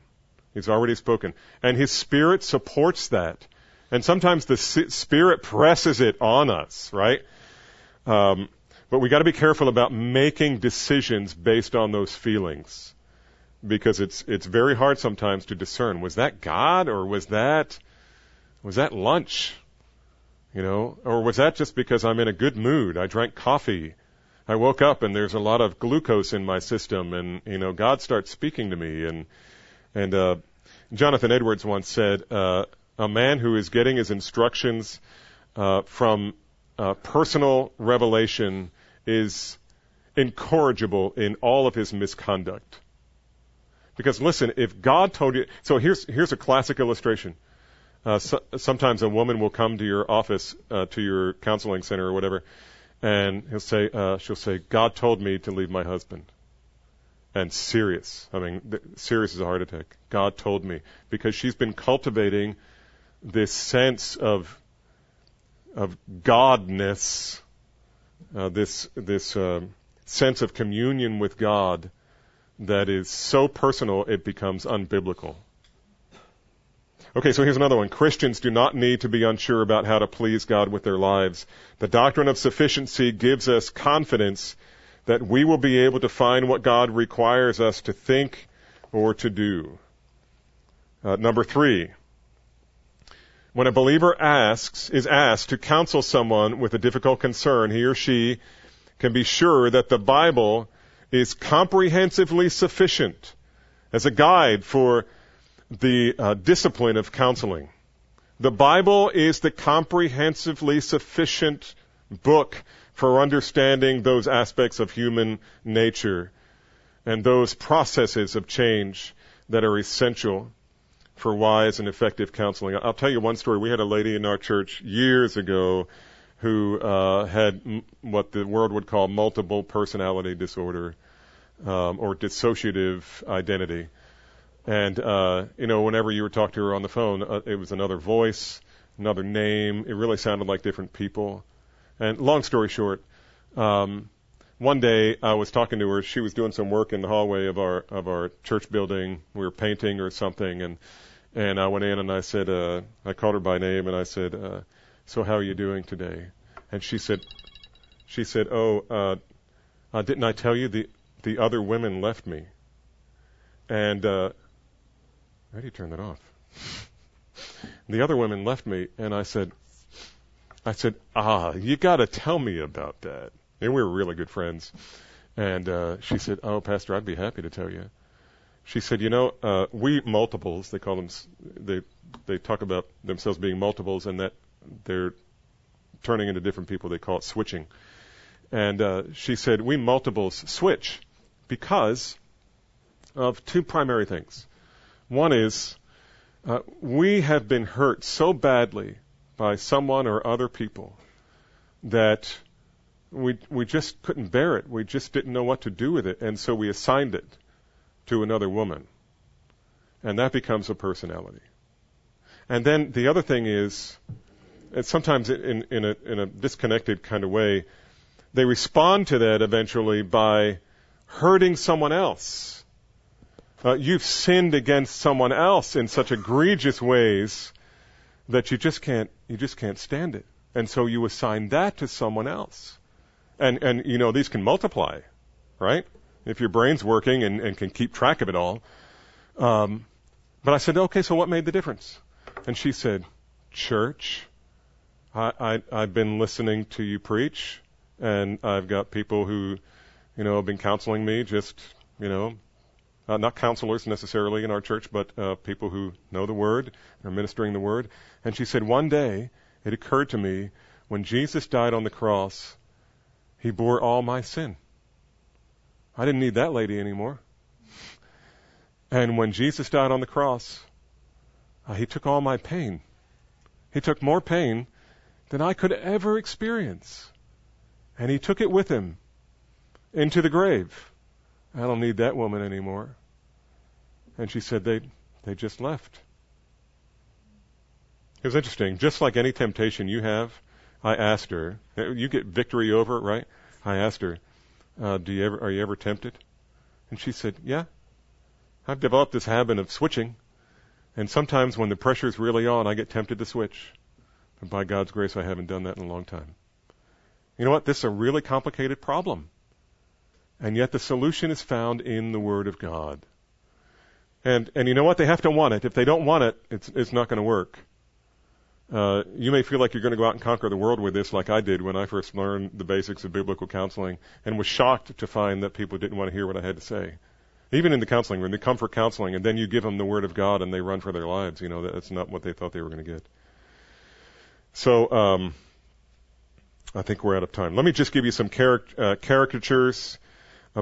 He's already spoken. And His Spirit supports that. And sometimes the Spirit presses it on us, right? Um, but we got to be careful about making decisions based on those feelings. Because it's it's very hard sometimes to discern, was that God or was that was that lunch? You know, or was that just because I'm in a good mood? I drank coffee. I woke up and there's a lot of glucose in my system and you know, God starts speaking to me and and uh Jonathan Edwards once said, uh a man who is getting his instructions uh from uh personal revelation is incorrigible in all of his misconduct. Because listen, if God told you, so here's here's a classic illustration. Uh, so, sometimes a woman will come to your office, uh, to your counseling center or whatever, and he'll say, uh, she'll say, God told me to leave my husband. And serious, I mean, th- serious is a heart attack. God told me, because she's been cultivating this sense of of Godness, uh, this this uh, sense of communion with God. That is so personal it becomes unbiblical. Okay, so here's another one. Christians do not need to be unsure about how to please God with their lives. The doctrine of sufficiency gives us confidence that we will be able to find what God requires us to think or to do. Uh, number three, when a believer asks, is asked to counsel someone with a difficult concern, he or she can be sure that the Bible is comprehensively sufficient as a guide for the uh, discipline of counseling. The Bible is the comprehensively sufficient book for understanding those aspects of human nature and those processes of change that are essential for wise and effective counseling. I'll tell you one story. We had a lady in our church years ago who uh, had m- what the world would call multiple personality disorder um, or dissociative identity. And, uh, you know, whenever you were talking to her on the phone, uh, it was another voice, another name. It really sounded like different people. And long story short, um, one day I was talking to her. She was doing some work in the hallway of our of our church building. We were painting or something, and and I went in and I said, uh, I called her by name and I said, uh, "So how are you doing today?" And she said, she said, "Oh, uh, uh, didn't I tell you the the other women left me?" And uh, how do you turn that off? The other women left me, and I said, I said, "Ah, you got to tell me about that." And we were really good friends. And uh, she said, "Oh, Pastor, I'd be happy to tell you." She said, "You know, uh, we multiples, they call them, they they talk about themselves being multiples and that they're turning into different people. They call it switching." And uh, she said, "We multiples switch because of two primary things. One is uh, we have been hurt so badly by someone or other people that we we just couldn't bear it. We just didn't know what to do with it, and so we assigned it to another woman. And that becomes a personality. And then the other thing is, and sometimes in, in, a, in a disconnected kind of way, they respond to that eventually by hurting someone else. Uh, you've sinned against someone else in such egregious ways that you just can't you just can't stand it. And so you assign that to someone else. And, and you know, these can multiply, right? If your brain's working and, and can keep track of it all. Um, but I said, "Okay, so what made the difference?" And she said, "Church. I, I, I've been listening to you preach, and I've got people who, you know, have been counseling me, just, you know, uh, not counselors necessarily in our church, but uh, people who know the Word, are ministering the Word." And she said, "One day it occurred to me, when Jesus died on the cross, He bore all my sin. I didn't need that lady anymore. And when Jesus died on the cross, uh, He took all my pain. He took more pain than I could ever experience. And He took it with Him into the grave. I don't need that woman anymore." And she said they they just left. It was interesting. Just like any temptation you have, I asked her. You get victory over it, right? I asked her, uh, "Do you ever are you ever tempted?" And she said, "Yeah. I've developed this habit of switching, and sometimes when the pressure's really on, I get tempted to switch. And by God's grace, I haven't done that in a long time." You know what? This is a really complicated problem, and yet the solution is found in the Word of God. And and you know what? They have to want it. If they don't want it, it's it's not going to work. Uh, you may feel like you're going to go out and conquer the world with this, like I did when I first learned the basics of biblical counseling, and was shocked to find that people didn't want to hear what I had to say. Even in the counseling room, they come for counseling, and then you give them the Word of God, and they run for their lives. You know, that's not what they thought they were going to get. So um, I think we're out of time. Let me just give you some caric- uh, caricatures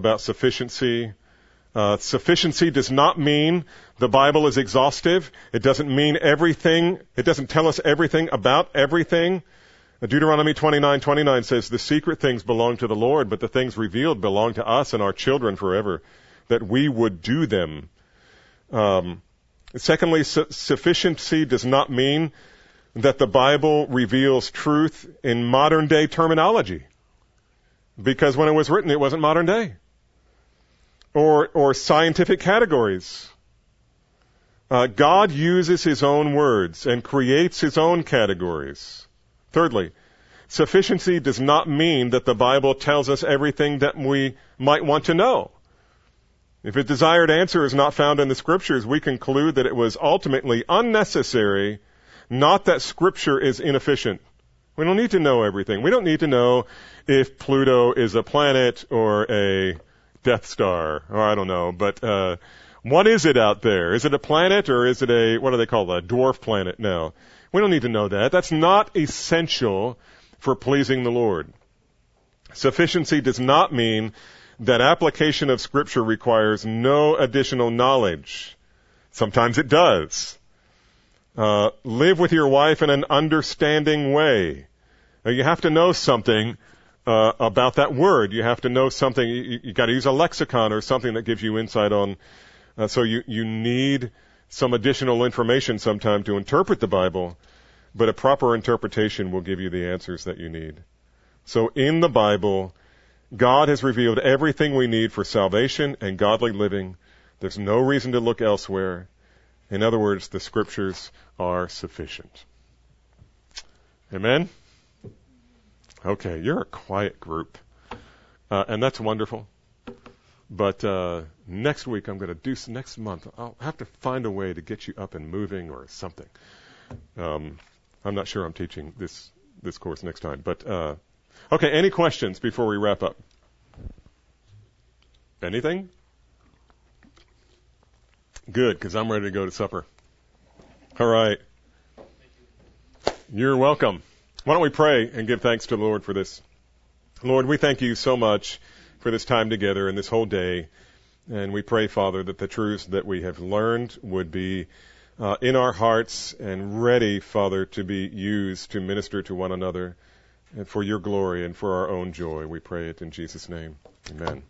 about sufficiency. Uh, sufficiency does not mean the Bible is exhaustive. It doesn't mean everything. It doesn't tell us everything about everything. Deuteronomy twenty-nine twenty-nine says, "The secret things belong to the Lord, but the things revealed belong to us and our children forever, that we would do them." Um, secondly, su- sufficiency does not mean that the Bible reveals truth in modern-day terminology, because when it was written, it wasn't modern-day. Or, or scientific categories. Uh, God uses His own words and creates His own categories. Thirdly, sufficiency does not mean that the Bible tells us everything that we might want to know. If a desired answer is not found in the Scriptures, we conclude that it was ultimately unnecessary, not that Scripture is inefficient. We don't need to know everything. We don't need to know if Pluto is a planet or a Death Star, or I don't know, but uh, what is it out there? Is it a planet, or is it a, what do they call it, a dwarf planet now? We don't need to know that. That's not essential for pleasing the Lord. Sufficiency does not mean that application of Scripture requires no additional knowledge. Sometimes it does. Uh, live with your wife in an understanding way. Now, you have to know something uh, about that word. You have to know something. You, you got to use a lexicon or something that gives you insight on. Uh, so you, you need some additional information sometime to interpret the Bible, but a proper interpretation will give you the answers that you need. So in the Bible, God has revealed everything we need for salvation and godly living. There's no reason to look elsewhere. In other words, the Scriptures are sufficient. Amen? Okay, you're a quiet group, uh, and that's wonderful. But uh, next week, I'm going to do, next month, I'll have to find a way to get you up and moving or something. Um, I'm not sure I'm teaching this, this course next time. But uh, okay, any questions before we wrap up? Anything? Good, because I'm ready to go to supper. All right. You're welcome. Why don't we pray and give thanks to the Lord for this? Lord, we thank you so much for this time together and this whole day. And we pray, Father, that the truths that we have learned would be uh, in our hearts and ready, Father, to be used to minister to one another and for your glory and for our own joy. We pray it in Jesus' name. Amen.